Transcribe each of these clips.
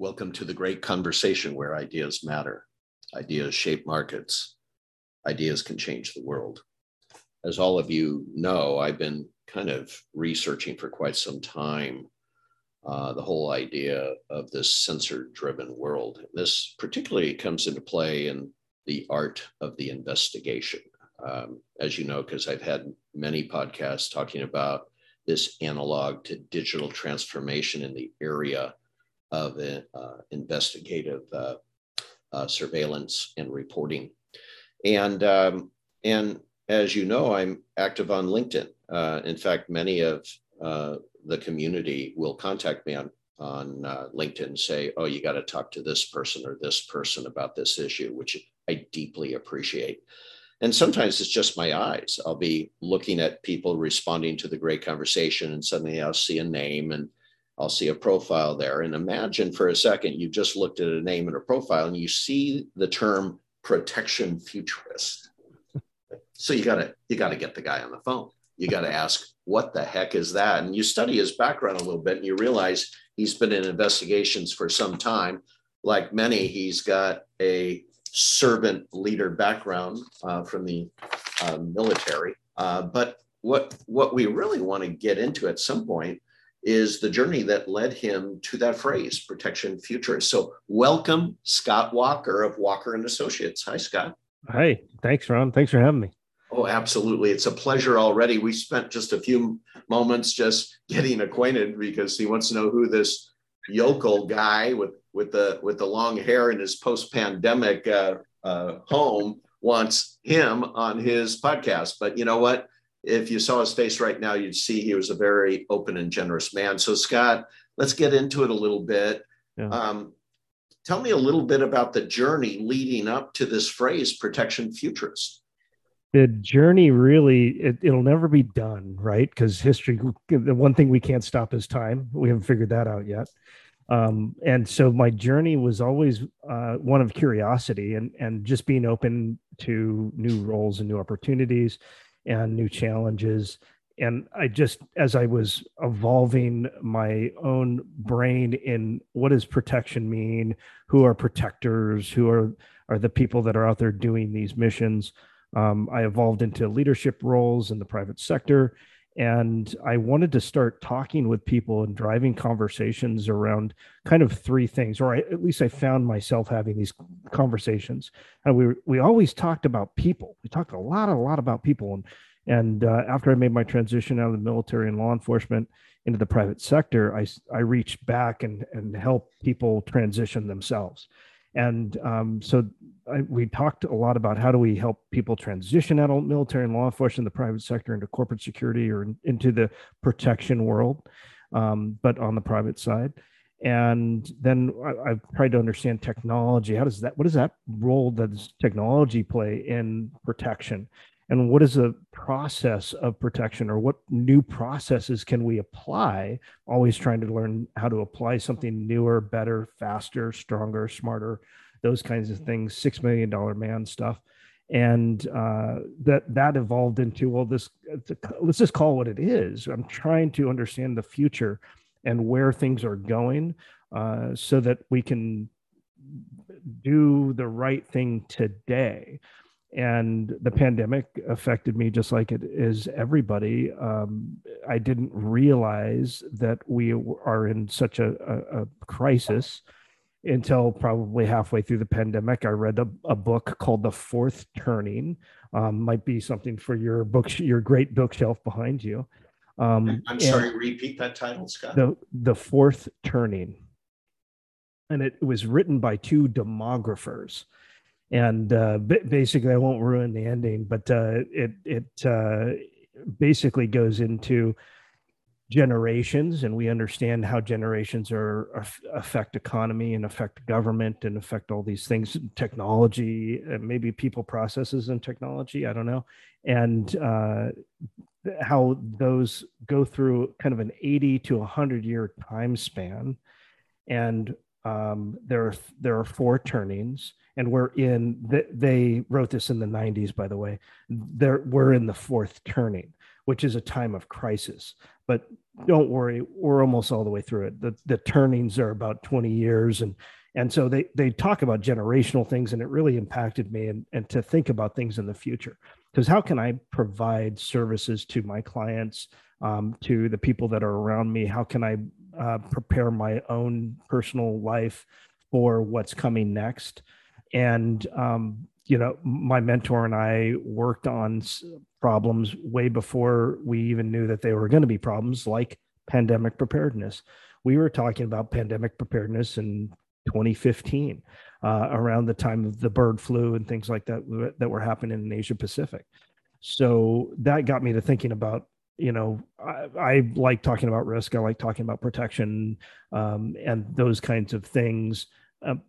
Welcome to the great conversation where ideas matter. Ideas shape markets. Ideas can change the world. As all of you know, I've been kind of researching for quite some time the whole idea of this sensor-driven world. This particularly comes into play in the art of the investigation. As you know, because I've had many podcasts talking about this analog to digital transformation in the area of investigative surveillance and reporting. And as you know, I'm active on LinkedIn. In fact, many of the community will contact me on LinkedIn and say, oh, you got to talk to this person or this person about this issue, which I deeply appreciate. And sometimes it's just my eyes. I'll be looking at people responding to the great conversation, and suddenly I'll see a name and I'll see a profile there. And imagine for a second, you just looked at a name and a profile and you see the term protection futurist. So you gotta get the guy on the phone. You gotta ask, what the heck is that? And you study his background a little bit and you realize he's been in investigations for some time. Like many, he's got a servant leader background from the military. But what we really wanna get into at some point is the journey that led him to that phrase, protection futurist. So welcome Scott Walker of Walker & Associates. Hi, Scott. Hey, thanks, Ron. Thanks for having me. Oh, absolutely. It's a pleasure already. We spent just a few moments just getting acquainted because he wants to know who this yokel guy with the long hair in his post-pandemic home wants him on his podcast. But you know what? If you saw his face right now, you'd see he was a very open and generous man. So Scott, let's get into it a little bit. Yeah. Tell me a little bit about the journey leading up to this phrase, protection futurist. The journey really, it'll never be done, right? Because history, the one thing we can't stop is time. We haven't figured that out yet. And so my journey was always one of curiosity and just being open to new roles and new opportunities and new challenges. And I just, as I was evolving my own brain in what does protection mean, who are protectors, who are the people that are out there doing these missions, I evolved into leadership roles in the private sector. And I wanted to start talking with people and driving conversations around kind of three things, or at least I found myself having these conversations. And we always talked about people. We talked a lot about people. And after I made my transition out of the military and law enforcement into the private sector, I reached back and helped people transition themselves. And so we talked a lot about how do we help people transition out of military and law enforcement, the private sector, into corporate security or into the protection world, but on the private side. And then I've tried to understand technology. How does that, what is that role does technology play in protection? And what is the process of protection, or what new processes can we apply? Always trying to learn how to apply something newer, better, faster, stronger, smarter, those kinds of things, $6 million man stuff. And that evolved into, well, this, let's just call it what it is. I'm trying to understand the future and where things are going so that we can do the right thing today. And the pandemic affected me just like it is everybody. I didn't realize that we are in such a crisis until probably halfway through the pandemic. I read a book called The Fourth Turning. Might be something for your books, your great bookshelf behind you. I'm sorry, repeat that title, Scott. The Fourth Turning. And it was written by two demographers. And basically, I won't ruin the ending, but it basically goes into generations, and we understand how generations are affect economy and affect government and affect all these things, technology, maybe people, processes, and technology. I don't know, and how those go through kind of an 80 to 100 year time span, and there are four turnings. And we're in, they wrote this in the 90s, by the way, we're in the fourth turning, which is a time of crisis. But don't worry, we're almost all the way through it. The turnings are about 20 years. And so they talk about generational things, and it really impacted me and to think about things in the future. Because how can I provide services to my clients, to the people that are around me? How can I prepare my own personal life for what's coming next? And, you know, my mentor and I worked on problems way before we even knew that they were going to be problems, like pandemic preparedness. We were talking about pandemic preparedness in 2015, around the time of the bird flu and things like that, that were happening in Asia Pacific. So that got me to thinking about, you know, I like talking about risk. I like talking about protection, and those kinds of things.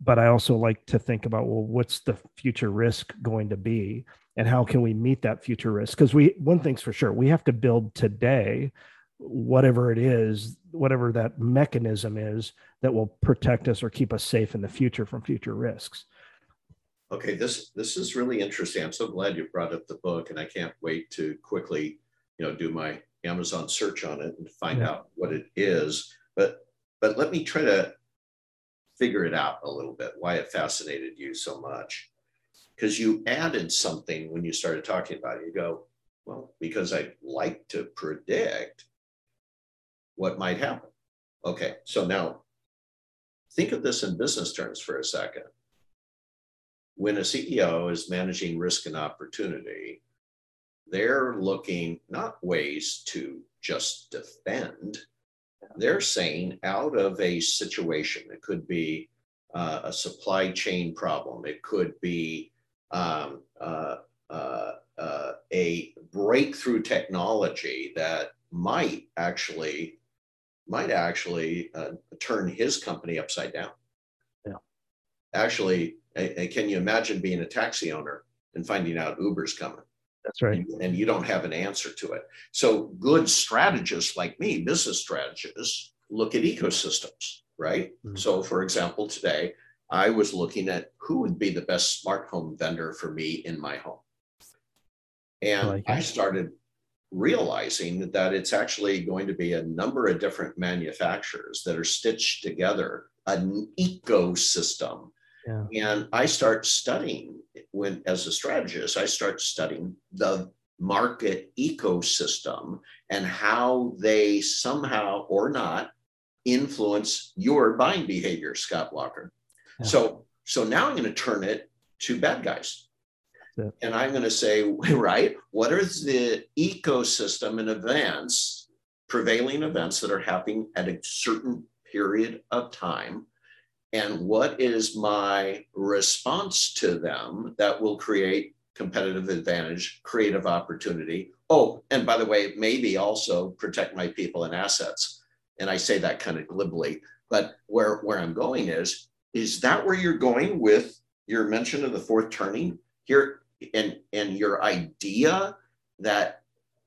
But I also like to think about, well, what's the future risk going to be, and how can we meet that future risk? Because one thing's for sure, we have to build today, whatever it is, whatever that mechanism is that will protect us or keep us safe in the future from future risks. Okay, this is really interesting. I'm so glad you brought up the book, and I can't wait to quickly, you know, do my Amazon search on it and find out what it is. But let me try to figure it out a little bit, why it fascinated you so much. Because you added something when you started talking about it. You go, well, because I like to predict what might happen. Okay, so now think of this in business terms for a second. When a CEO is managing risk and opportunity, they're looking not ways to just defend. They're saying, out of a situation, it could be a supply chain problem, it could be a breakthrough technology that might actually turn his company upside down. Yeah. Actually, can you imagine being a taxi owner and finding out Uber's coming? That's right. And you don't have an answer to it. So good strategists like me, business strategists, look at ecosystems, right? Mm-hmm. So for example, today, I was looking at who would be the best smart home vendor for me in my home. And I started realizing that it's actually going to be a number of different manufacturers that are stitched together, an ecosystem. Yeah. And I start studying, as a strategist, I start studying the market ecosystem and how they somehow or not influence your buying behavior, Scott Walker. Yeah. So now I'm going to turn it to bad guys. Yeah. And I'm going to say, right, what are the ecosystem and events, prevailing events that are happening at a certain period of time? And what is my response to them that will create competitive advantage, creative opportunity? Oh, and by the way, maybe also protect my people and assets. And I say that kind of glibly, but where I'm going is that where you're going with your mention of the fourth turning here and your idea that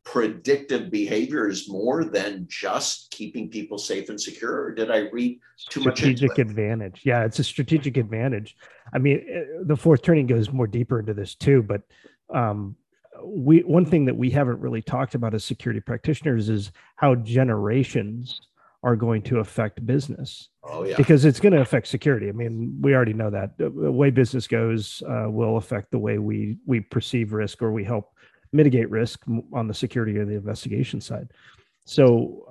predictive behavior is more than just keeping people safe and secure? Or did I read too much into it? Strategic advantage. Yeah, it's a strategic advantage. I mean, the fourth turning goes more deeper into this too, but one thing that we haven't really talked about as security practitioners is how generations are going to affect business. Oh, yeah. Because it's going to affect security. I mean, we already know that. The way business goes will affect the way we perceive risk, or we help mitigate risk on the security or the investigation side. So,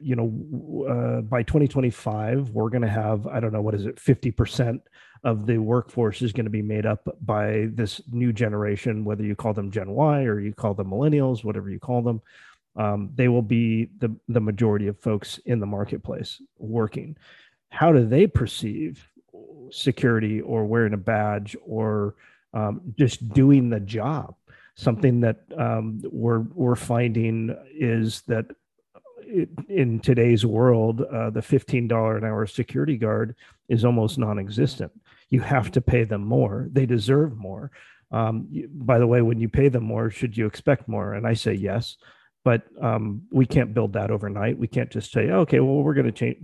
you know, by 2025, we're going to have, 50% of the workforce is going to be made up by this new generation, whether you call them Gen Y or you call them millennials, whatever you call them. They will be the majority of folks in the marketplace working. How do they perceive security, or wearing a badge, or just doing the job? Something that we're finding is that in today's world, the $15 an hour security guard is almost non-existent. You have to pay them more. They deserve more. By the way, when you pay them more, should you expect more? And I say yes, but we can't build that overnight. We can't just say, okay, well, we're going to pay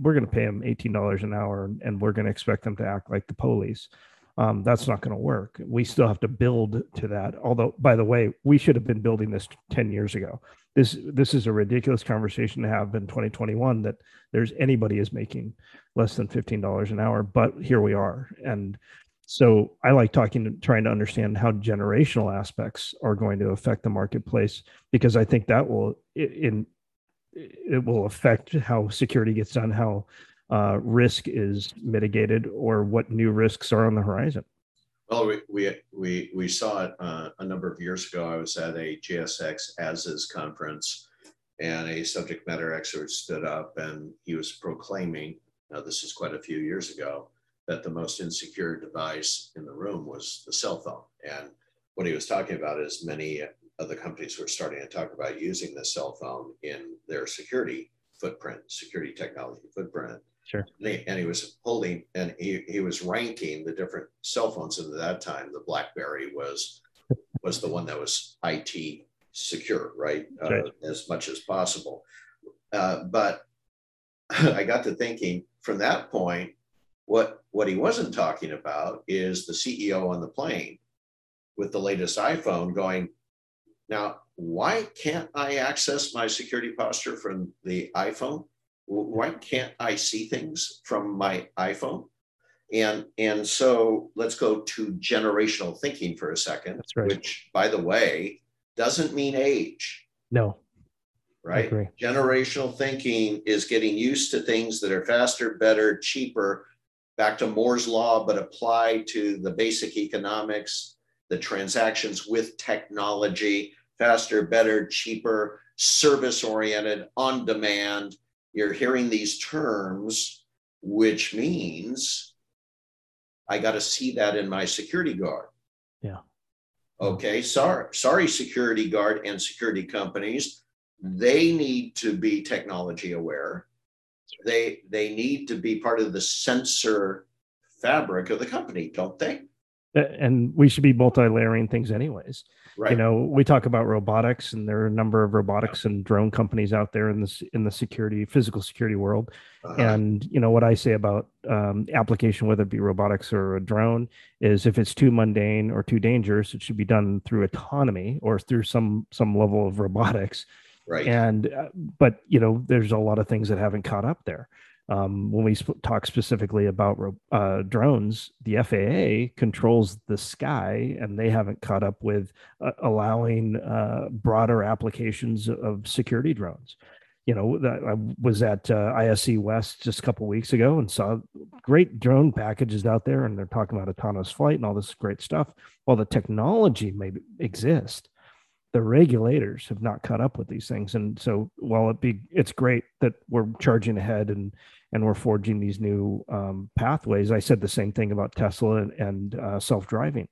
them $18 an hour, and we're going to expect them to act like the police. That's not going to work. We still have to build to that. Although, by the way, we should have been building this 10 years ago. This is a ridiculous conversation to have in 2021 that there's anybody is making less than $15 an hour, but here we are. And so I like trying to understand how generational aspects are going to affect the marketplace, because I think that will it will affect how security gets done, how risk is mitigated, or what new risks are on the horizon. Well, we saw it a number of years ago. I was at a GSX ASIS conference, and a subject matter expert stood up, and he was proclaiming, now this is quite a few years ago, that the most insecure device in the room was the cell phone. And what he was talking about is many other companies were starting to talk about using the cell phone in their security footprint, security technology footprint. Sure. And he was holding, and he was ranking the different cell phones. And at that time, the BlackBerry was the one that was IT secure, right? Right. As much as possible. But I got to thinking from that point, what he wasn't talking about is the CEO on the plane with the latest iPhone going, now, why can't I access my security posture from the iPhone? Why can't I see things from my iPhone? And so let's go to generational thinking for a second, that's right. Which, by the way, doesn't mean age. No. Right? Generational thinking is getting used to things that are faster, better, cheaper, back to Moore's law, but applied to the basic economics, the transactions with technology, faster, better, cheaper, service-oriented, on demand. You're hearing these terms, which means I got to see that in my security guard. Yeah. Okay, sorry, security guard and security companies, they need to be technology aware. They need to be part of the sensor fabric of the company, don't they? And we should be multi-layering things anyways. Right. You know, we talk about robotics, and there are a number of robotics and drone companies out there in the security, physical security world. Uh-huh. And, you know, what I say about application, whether it be robotics or a drone, is if it's too mundane or too dangerous, it should be done through autonomy or through some level of robotics. Right. And, but, you know, there's a lot of things that haven't caught up there. When we talk specifically about drones, the FAA controls the sky, and they haven't caught up with allowing broader applications of security drones. You know, I was at ISC West just a couple of weeks ago and saw great drone packages out there, and they're talking about autonomous flight and all this great stuff. While the technology may exist, the regulators have not caught up with these things. And so while it's great that we're charging ahead and we're forging these new pathways, I said the same thing about Tesla and self-driving.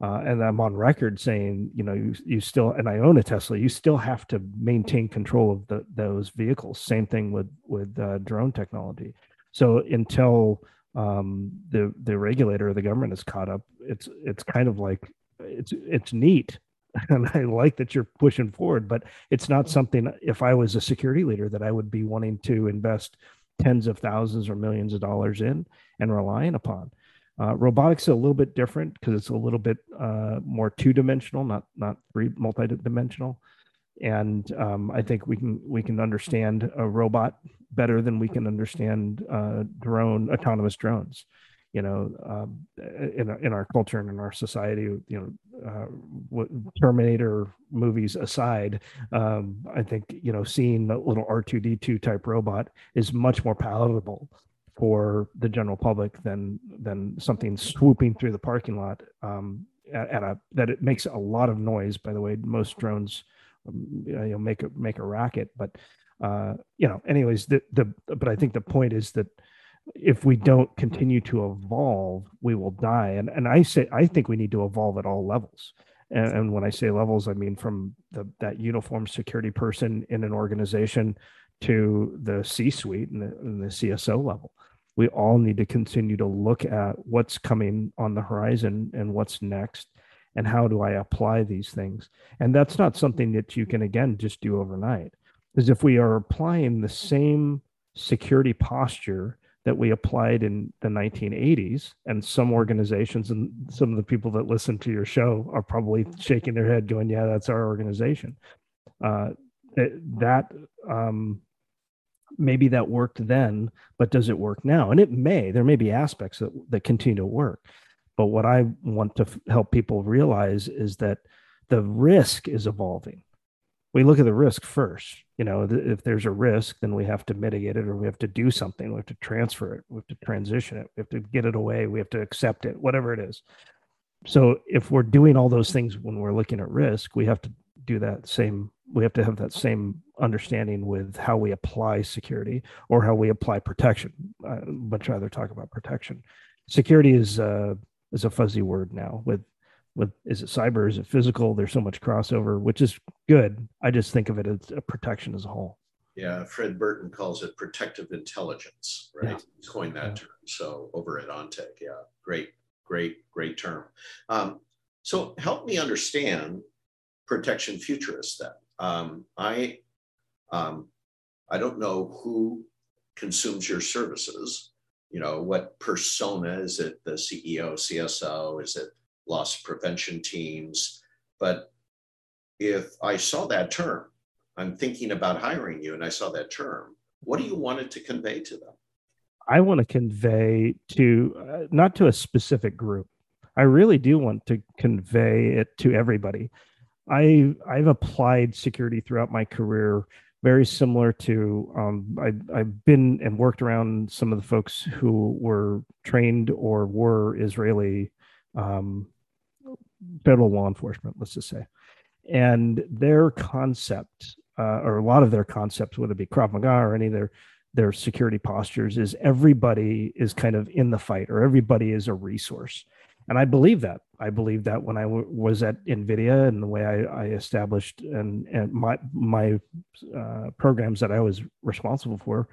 And I'm on record saying, you know, you still, and I own a Tesla, you still have to maintain control of those vehicles. Same thing with drone technology. So until the regulator or the government is caught up, it's kind of like, it's neat. And I like that you're pushing forward, but it's not something, if I was a security leader, that I would be wanting to invest tens of thousands or millions of dollars in and relying upon. Robotics is a little bit different because it's a little bit more two-dimensional, not three, multi-dimensional. And I think we can understand a robot better than we can understand autonomous drones. You know, in our culture and in our society, you know, Terminator movies aside, I think, you know, seeing a little R2-D2 type robot is much more palatable for the general public than something swooping through the parking lot. That it makes a lot of noise. By the way, most drones, you know, make a racket. But you know, anyways, but I think the point is that if we don't continue to evolve, we will die. And I think we need to evolve at all levels. And when I say levels, I mean from that uniform security person in an organization to the C-suite and the CSO level. We all need to continue to look at what's coming on the horizon and what's next, and how do I apply these things. And that's not something that you can, again, just do overnight. Because if we are applying the same security posture that we applied in the 1980s. And some organizations and some of the people that listen to your show are probably shaking their head going, yeah, that's our organization. Maybe that worked then, but does it work now? And it may, there may be aspects that continue to work. But what I want to help people realize is that the risk is evolving. We look at the risk first. You know, if there's a risk, then we have to mitigate it, or we have to do something. We have to transfer it. We have to transition it. We have to get it away. We have to accept it, whatever it is. So if we're doing all those things when we're looking at risk, we have to do that same. We have to have that same understanding with how we apply security or how we apply protection. I'd much rather talk about protection. Security is a fuzzy word now. With is it cyber? Is it physical? There's so much crossover, which is good. I just think of it as a protection as a whole. Yeah, Fred Burton calls it protective intelligence, right? Yeah. He coined that term. So over at Ontic, yeah, great term. So help me understand protection futurists then. I don't know who consumes your services. You know, what persona is it? The CEO, CSO? Is it loss prevention teams? But if I saw that term, I'm thinking about hiring you, and I saw that term, what do you want it to convey to them? I want to convey to, not to a specific group. I really do want to convey it to everybody. I've applied security throughout my career, very similar to, I've been and worked around some of the folks who were trained or were Israeli federal law enforcement, let's just say. And their concept, or a lot of their concepts, whether it be Krav Maga or any of their security postures, is everybody is kind of in the fight, or everybody is a resource. And I believe that. I believe that when I was at NVIDIA, and the way I established and my programs that I was responsible for,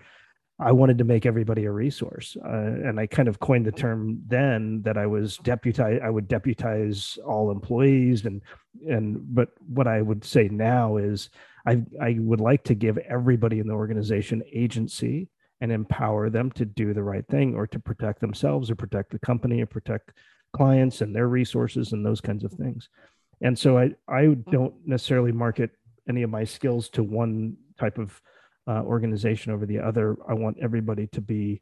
I wanted to make everybody a resource. And I kind of coined the term then that I was deputize all employees. But what I would say now is I would like to give everybody in the organization agency and empower them to do the right thing, or to protect themselves, or protect the company, or protect clients and their resources and those kinds of things. And so I don't necessarily market any of my skills to one type of organization over the other. I want everybody to be,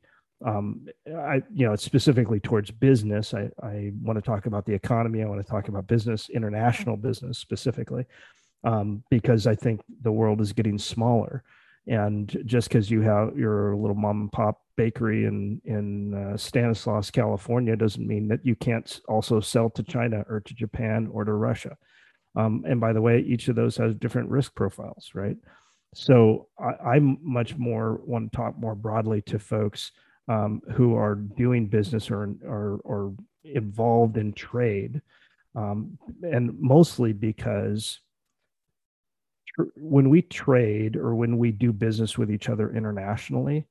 specifically towards business. I want to talk about the economy. I want to talk about business, international business specifically, because I think the world is getting smaller. And just because you have your little mom and pop bakery in Stanislaus, California, doesn't mean that you can't also sell to China or to Japan or to Russia. And by the way, each of those has different risk profiles, right? So I want to talk more broadly to folks who are doing business or involved in trade, and mostly because when we trade or when we do business with each other internationally,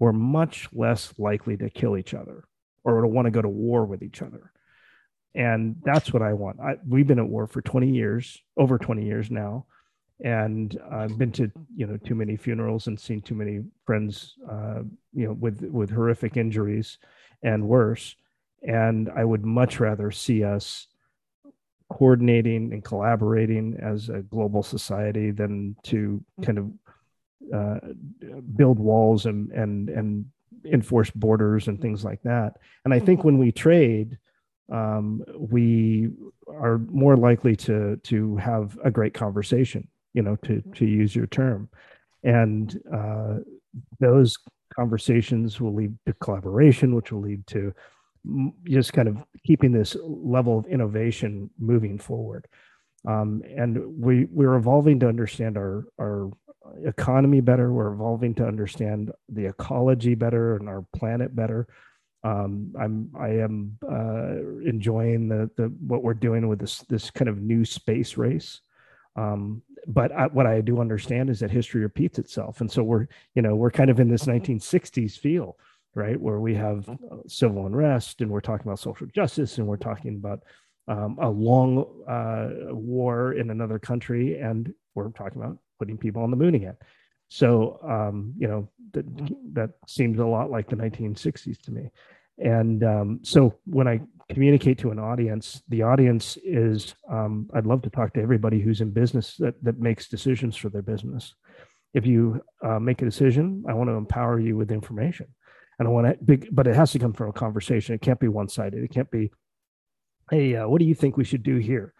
we're much less likely to kill each other or to want to go to war with each other. And that's what I want. We've been at war for 20 years, over 20 years now. And I've been to, too many funerals and seen too many friends, with horrific injuries and worse. And I would much rather see us coordinating and collaborating as a global society than to kind of build walls and enforce borders and things like that. And I think when we trade, we are more likely to have a great conversation, to use your term. And those conversations will lead to collaboration, which will lead to just kind of keeping this level of innovation moving forward. And we're evolving to understand our economy better. We're evolving to understand the ecology better and our planet better. I am enjoying what we're doing with this kind of new space race. But what I do understand is that history repeats itself. And so we're kind of in this 1960s feel, right? Where we have civil unrest, and we're talking about social justice, and we're talking about a long war in another country, and we're talking about putting people on the moon again. So, you know, that seems a lot like the 1960s to me. And so when I communicate to an audience, the audience is, I'd love to talk to everybody who's in business that makes decisions for their business. If you make a decision, I want to empower you with information. And I want to, but it has to come from a conversation. It can't be one-sided. It can't be, hey, what do you think we should do here?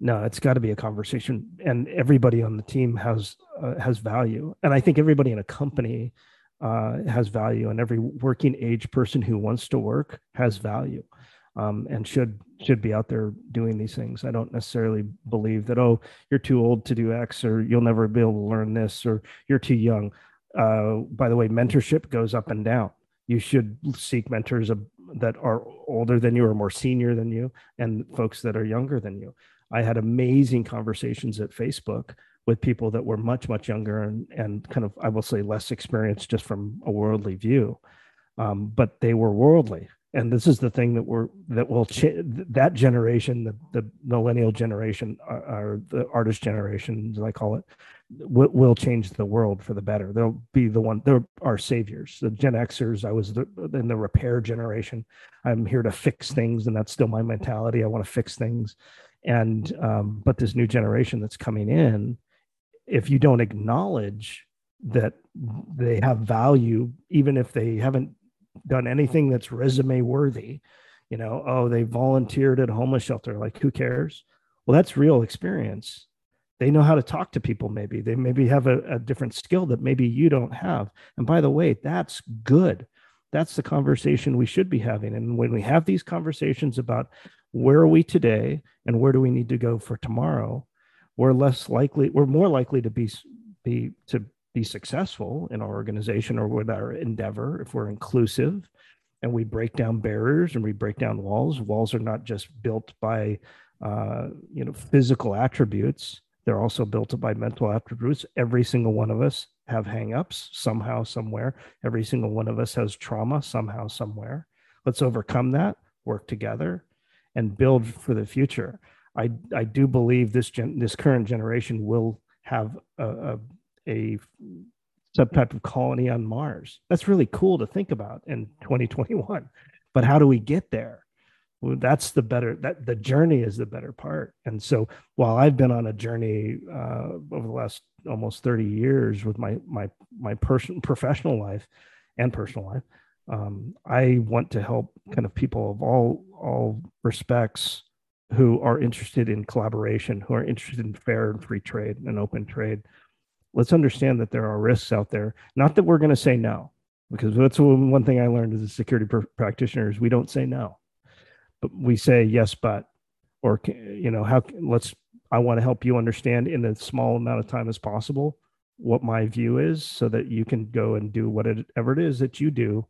No, it's got to be a conversation, and everybody on the team has value. And I think everybody in a company has value, and every working age person who wants to work has value, and should be out there doing these things. I don't necessarily believe that, oh, you're too old to do X, or you'll never be able to learn this, or you're too young. By the way, mentorship goes up and down. You should seek mentors that are older than you or more senior than you, and folks that are younger than you. I had amazing conversations at Facebook with people that were much, much younger and kind of, I will say, less experienced just from a worldly view, but they were worldly. And this is the thing that generation, the millennial generation, or the artist generation, as I call it, will change the world for the better. They'll be they're our saviors. The Gen Xers, I was in the repair generation. I'm here to fix things, and that's still my mentality. I want to fix things. And but this new generation that's coming in, if you don't acknowledge that they have value, even if they haven't done anything that's resume worthy, you know, oh, they volunteered at a homeless shelter, like, who cares? Well, that's real experience. They know how to talk to people. Maybe they have a different skill that maybe you don't have. And by the way, that's good. That's the conversation we should be having. And when we have these conversations about where are we today and where do we need to go for tomorrow, we're more likely to be successful in our organization or with our endeavor if we're inclusive and we break down barriers and we break down walls. Walls are not just built by physical attributes. They're also built by mental attributes. Every single one of us have hangups somehow, somewhere. Every single one of us has trauma somehow, somewhere. Let's overcome that, work together, and build for the future. I do believe this current generation will have a subtype of colony on Mars. That's really cool to think about in 2021. But how do we get there? Well, that's the journey is the better part. And so while I've been on a journey over the last almost 30 years with my professional life and personal life, I want to help kind of people of all respects who are interested in collaboration, who are interested in fair and free trade and open trade. Let's understand that there are risks out there. Not that we're going to say no, because that's one thing I learned as a security practitioner is we don't say no. But we say yes, but, or, you know, I want to help you understand in as small amount of time as possible what my view is so that you can go and do whatever it is that you do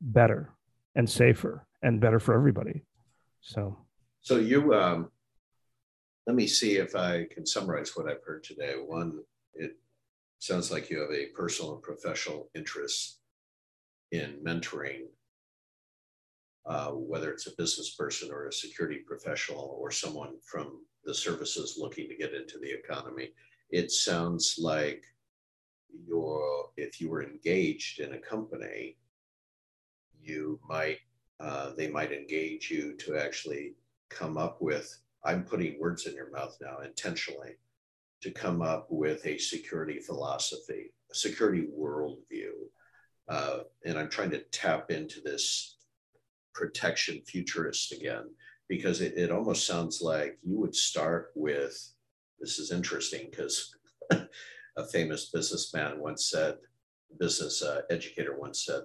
better and safer and better for everybody. So you, let me see if I can summarize what I've heard today. One, it sounds like you have a personal and professional interest in mentoring, whether it's a business person or a security professional or someone from the services looking to get into the economy. It sounds like if you were engaged in a company, they might engage you to actually come up with, I'm putting words in your mouth now intentionally, to come up with a security philosophy, a security worldview. And I'm trying to tap into this protection futurist again, because it almost sounds like you would start with, this is interesting because a famous businessman once said, business educator once said,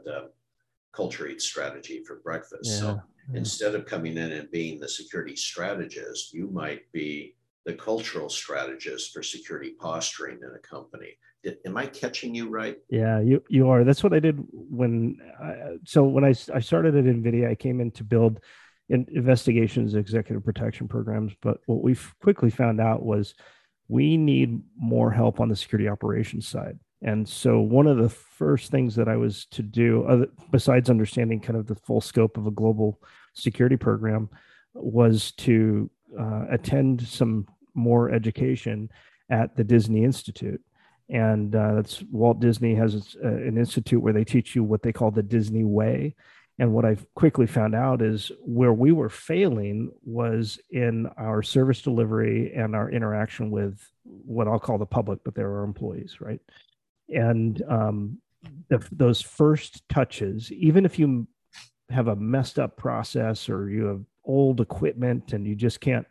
culture eats strategy for breakfast. Yeah. So instead of coming in and being the security strategist, you might be the cultural strategist for security posturing in a company. Am I catching you right? Yeah, you are. That's what I did when I started at NVIDIA. I came in to build investigations, executive protection programs. But what we quickly found out was we need more help on the security operations side. And so one of the first things that I was to do, besides understanding kind of the full scope of a global security program, was to attend some more education at the Disney Institute. And that's Walt Disney has an institute where they teach you what they call the Disney way. And what I've quickly found out is where we were failing was in our service delivery and our interaction with what I'll call the public, but they're our employees, right? And those first touches, even if you have a messed up process or you have old equipment and you just can't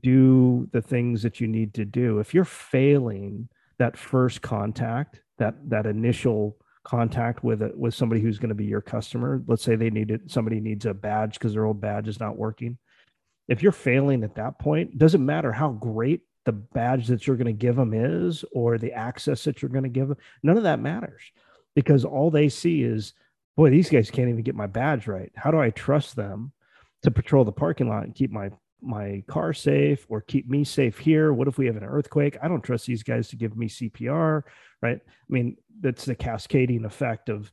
do the things that you need to do, if you're failing that first contact, that initial contact with somebody who's going to be your customer, let's say somebody needs a badge because their old badge is not working. If you're failing at that point, doesn't matter how great the badge that you're going to give them is or the access that you're going to give them, none of that matters, because all they see is, boy, these guys can't even get my badge right. How do I trust them to patrol the parking lot and keep my car safe or keep me safe here? What if we have an earthquake? I don't trust these guys to give me CPR, right? I mean, that's the cascading effect of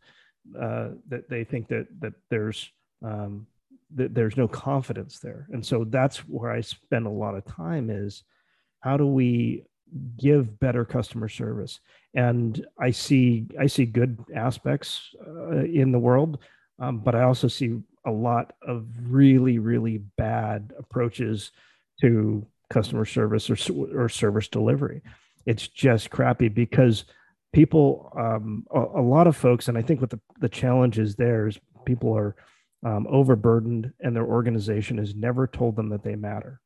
that they think that there's no confidence there. And so that's where I spend a lot of time is how do we give better customer service? And I see good aspects in the world, but I also see a lot of really, really bad approaches to customer service or service delivery. It's just crappy because people, a lot of folks, and I think what the challenge is there is people are overburdened and their organization has never told them that they matter.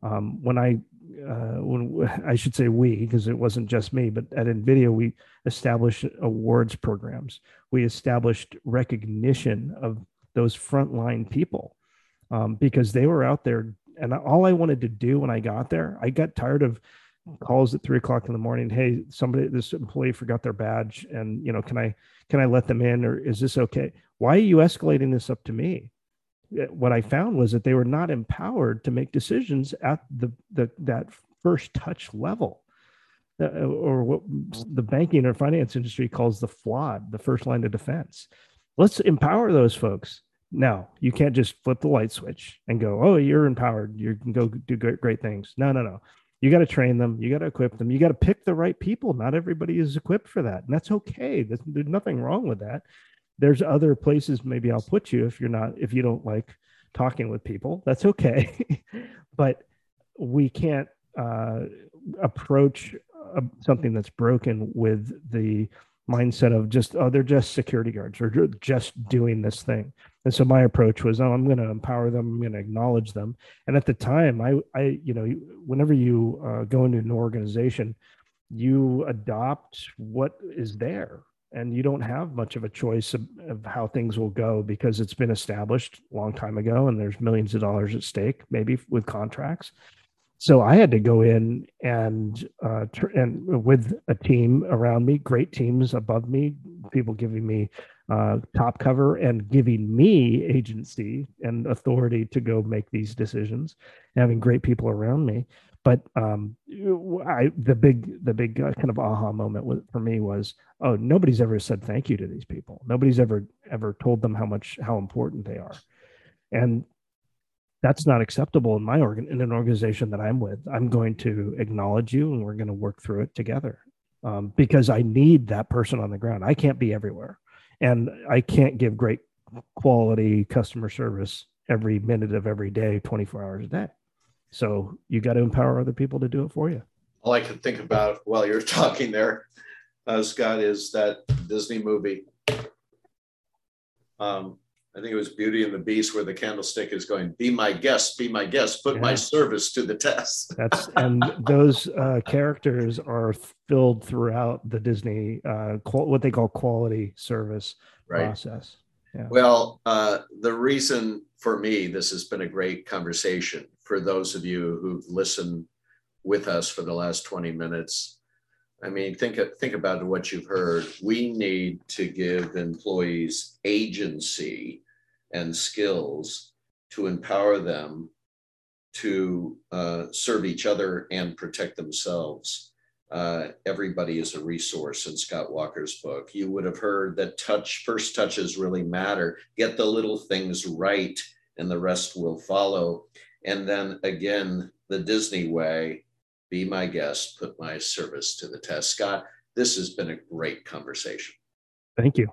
When I should say we, because it wasn't just me, but at NVIDIA, we established awards programs. We established recognition of those frontline people because they were out there. And all I wanted to do when I got there, I got tired of calls at 3:00 in the morning. Hey, this employee forgot their badge. And, can I let them in, or is this okay? Why are you escalating this up to me? What I found was that they were not empowered to make decisions at that first touch level, or what the banking or finance industry calls the FLOD, the first line of defense. Let's empower those folks. Now, you can't just flip the light switch and go, oh, you're empowered, you can go do great things. No. You got to train them. You got to equip them. You got to pick the right people. Not everybody is equipped for that. And that's okay. There's nothing wrong with that. There's other places maybe I'll put you if you don't like talking with people, that's okay. But we can't approach something that's broken with the mindset of just, oh, they're just security guards or just doing this thing. And so my approach was, oh, I'm going to empower them. I'm going to acknowledge them. And at the time, whenever you go into an organization, you adopt what is there, and you don't have much of a choice of how things will go because it's been established a long time ago, and there's millions of dollars at stake, maybe with contracts. So I had to go in and with a team around me, great teams above me, people giving me top cover and giving me agency and authority to go make these decisions, having great people around me. But the big kind of aha moment for me was, oh, nobody's ever said thank you to these people. Nobody's ever told them how important they are, and that's not acceptable in in an organization that I'm with. I'm going to acknowledge you, and we're going to work through it together because I need that person on the ground. I can't be everywhere, and I can't give great quality customer service every minute of every day, 24 hours a day. So you got to empower other people to do it for you. All I could think about while you're talking there, Scott, is that Disney movie. I think it was Beauty and the Beast, where the candlestick is going, be my guest, put my service to the test. And those characters are filled throughout the Disney, what they call quality service process. Yeah. Well, the reason for me, this has been a great conversation for those of you who've listened with us for the last 20 minutes. I mean, think about what you've heard. We need to give employees agency and skills to empower them to serve each other and protect themselves. Everybody is a resource in Scott Walker's book. You would have heard that first touches really matter. Get the little things right and the rest will follow. And then again, the Disney way Be my guest, put my service to the test. Scott, this has been a great conversation. Thank you.